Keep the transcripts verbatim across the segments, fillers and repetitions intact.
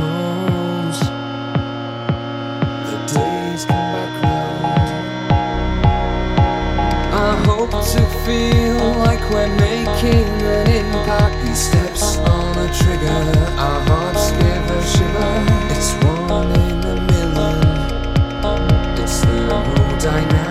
homes. The days come back round. I hope to feel like we're making an impact. These steps on a trigger, our hearts give a shiver. It's one in a million. It's thermodynamic.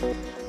Thank you.